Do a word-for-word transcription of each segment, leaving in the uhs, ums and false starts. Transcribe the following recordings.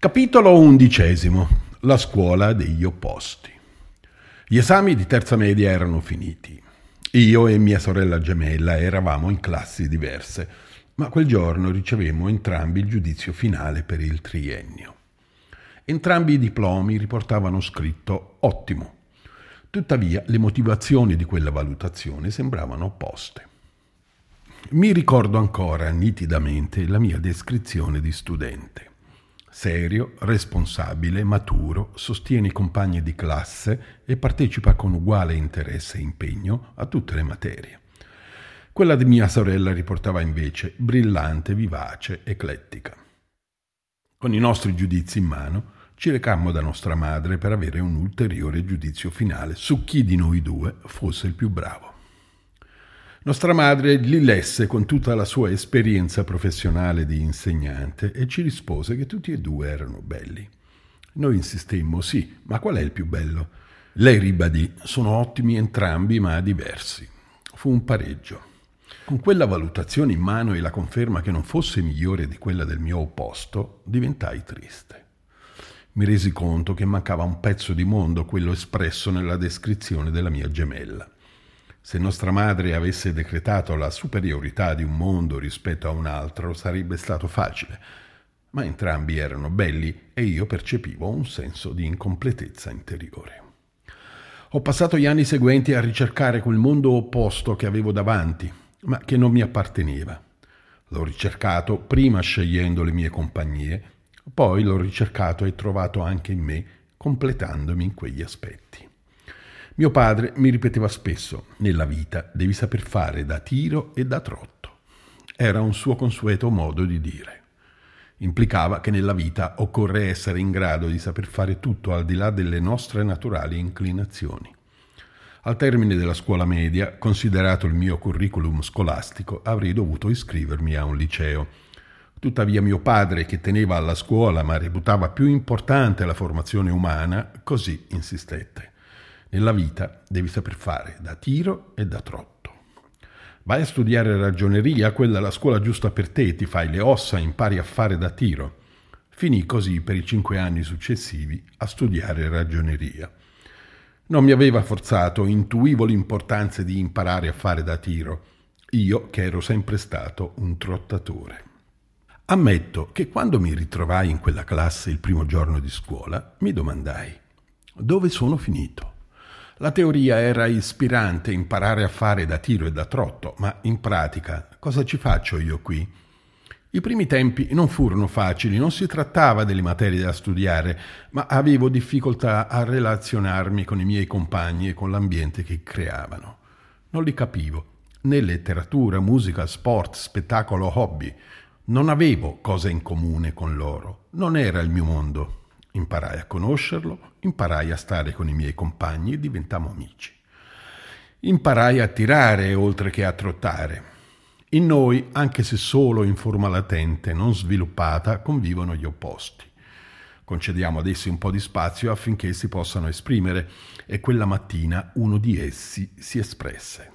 Capitolo undicesimo. La scuola degli opposti. Gli esami di terza media erano finiti. Io e mia sorella gemella eravamo in classi diverse, ma quel giorno ricevemmo entrambi il giudizio finale per il triennio. Entrambi i diplomi riportavano scritto ottimo. Tuttavia, le motivazioni di quella valutazione sembravano opposte. Mi ricordo ancora nitidamente la mia descrizione di studente. Serio, responsabile, maturo, sostiene i compagni di classe e partecipa con uguale interesse e impegno a tutte le materie. Quella di mia sorella riportava invece brillante, vivace, eclettica. Con i nostri giudizi in mano ci recammo da nostra madre per avere un ulteriore giudizio finale su chi di noi due fosse il più bravo. Nostra madre li lesse con tutta la sua esperienza professionale di insegnante e ci rispose che tutti e due erano belli. Noi insistemmo: sì, ma qual è il più bello? Lei ribadì: sono ottimi entrambi, ma diversi. Fu un pareggio. Con quella valutazione in mano e la conferma che non fosse migliore di quella del mio opposto, diventai triste. Mi resi conto che mancava un pezzo di mondo, quello espresso nella descrizione della mia gemella. Se nostra madre avesse decretato la superiorità di un mondo rispetto a un altro sarebbe stato facile, ma entrambi erano belli e io percepivo un senso di incompletezza interiore. Ho passato gli anni seguenti a ricercare quel mondo opposto che avevo davanti, ma che non mi apparteneva. L'ho ricercato prima scegliendo le mie compagnie, poi l'ho ricercato e trovato anche in me, completandomi in quegli aspetti. Mio padre mi ripeteva spesso: nella vita devi saper fare da tiro e da trotto. Era un suo consueto modo di dire. Implicava che nella vita occorre essere in grado di saper fare tutto al di là delle nostre naturali inclinazioni. Al termine della scuola media, considerato il mio curriculum scolastico, avrei dovuto iscrivermi a un liceo. Tuttavia mio padre, che teneva alla scuola ma reputava più importante la formazione umana, così insistette: nella vita devi saper fare da tiro e da trotto. Vai a studiare ragioneria, quella è la scuola giusta per te, ti fai le ossa, impari a fare da tiro. Finì così per i cinque anni successivi a studiare ragioneria. Non mi aveva forzato, intuivo l'importanza di imparare a fare da tiro, io che ero sempre stato un trottatore. Ammetto che quando mi ritrovai in quella classe il primo giorno di scuola, mi domandai: dove sono finito? La teoria era ispirante, imparare a fare da tiro e da trotto, ma in pratica cosa ci faccio io qui? I primi tempi non furono facili, non si trattava delle materie da studiare, ma avevo difficoltà a relazionarmi con i miei compagni e con l'ambiente che creavano. Non li capivo, né letteratura, musica, sport, spettacolo, hobby. Non avevo cose in comune con loro, non era il mio mondo. Imparai a conoscerlo, imparai a stare con i miei compagni e diventammo amici. Imparai a tirare oltre che a trottare. In noi, anche se solo in forma latente, non sviluppata, convivono gli opposti. Concediamo ad essi un po' di spazio affinché si possano esprimere, e quella mattina uno di essi si espresse.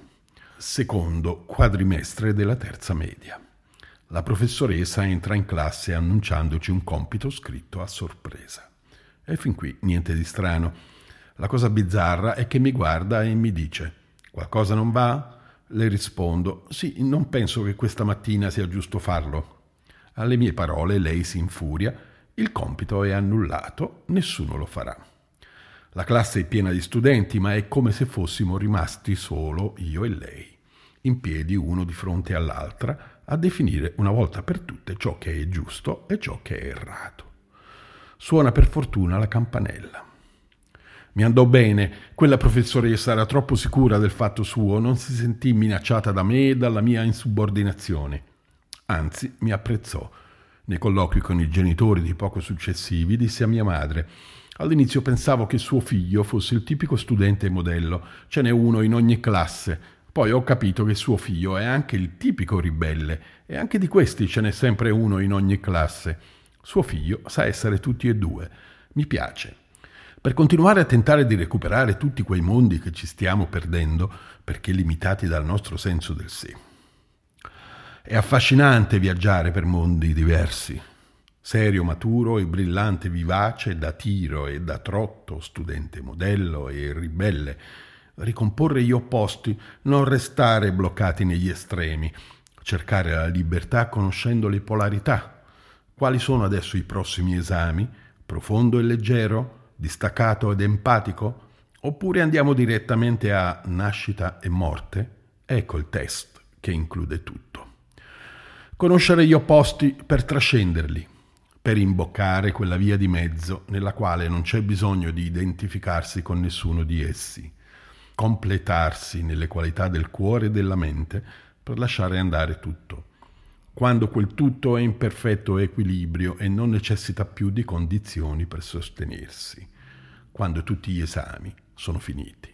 Secondo quadrimestre della terza media. La professoressa entra in classe annunciandoci un compito scritto a sorpresa. E fin qui niente di strano. La cosa bizzarra è che mi guarda e mi dice: qualcosa non va? Le rispondo: sì, non penso che questa mattina sia giusto farlo. Alle mie parole lei si infuria, il compito è annullato, nessuno lo farà. La classe è piena di studenti, ma è come se fossimo rimasti solo io e lei, in piedi uno di fronte all'altra, a definire una volta per tutte ciò che è giusto e ciò che è errato. Suona per fortuna la campanella. Mi andò bene, quella professoressa era troppo sicura del fatto suo, non si sentì minacciata da me e dalla mia insubordinazione. Anzi, mi apprezzò. Nei colloqui con i genitori di poco successivi disse a mia madre: all'inizio pensavo che suo figlio fosse il tipico studente modello, ce n'è uno in ogni classe. Poi ho capito che suo figlio è anche il tipico ribelle, e anche di questi ce n'è sempre uno in ogni classe. Suo figlio sa essere tutti e due. Mi piace. Per continuare a tentare di recuperare tutti quei mondi che ci stiamo perdendo, perché limitati dal nostro senso del sé. È affascinante viaggiare per mondi diversi. Serio, maturo e brillante, vivace, da tiro e da trotto, studente modello e ribelle. Ricomporre gli opposti, non restare bloccati negli estremi, cercare la libertà conoscendo le polarità. Quali sono adesso i prossimi esami? Profondo e leggero? Distaccato ed empatico? Oppure andiamo direttamente a nascita e morte? Ecco il test che include tutto. Conoscere gli opposti per trascenderli, per imboccare quella via di mezzo nella quale non c'è bisogno di identificarsi con nessuno di essi, completarsi nelle qualità del cuore e della mente per lasciare andare tutto, quando quel tutto è in perfetto equilibrio e non necessita più di condizioni per sostenersi, quando tutti gli esami sono finiti.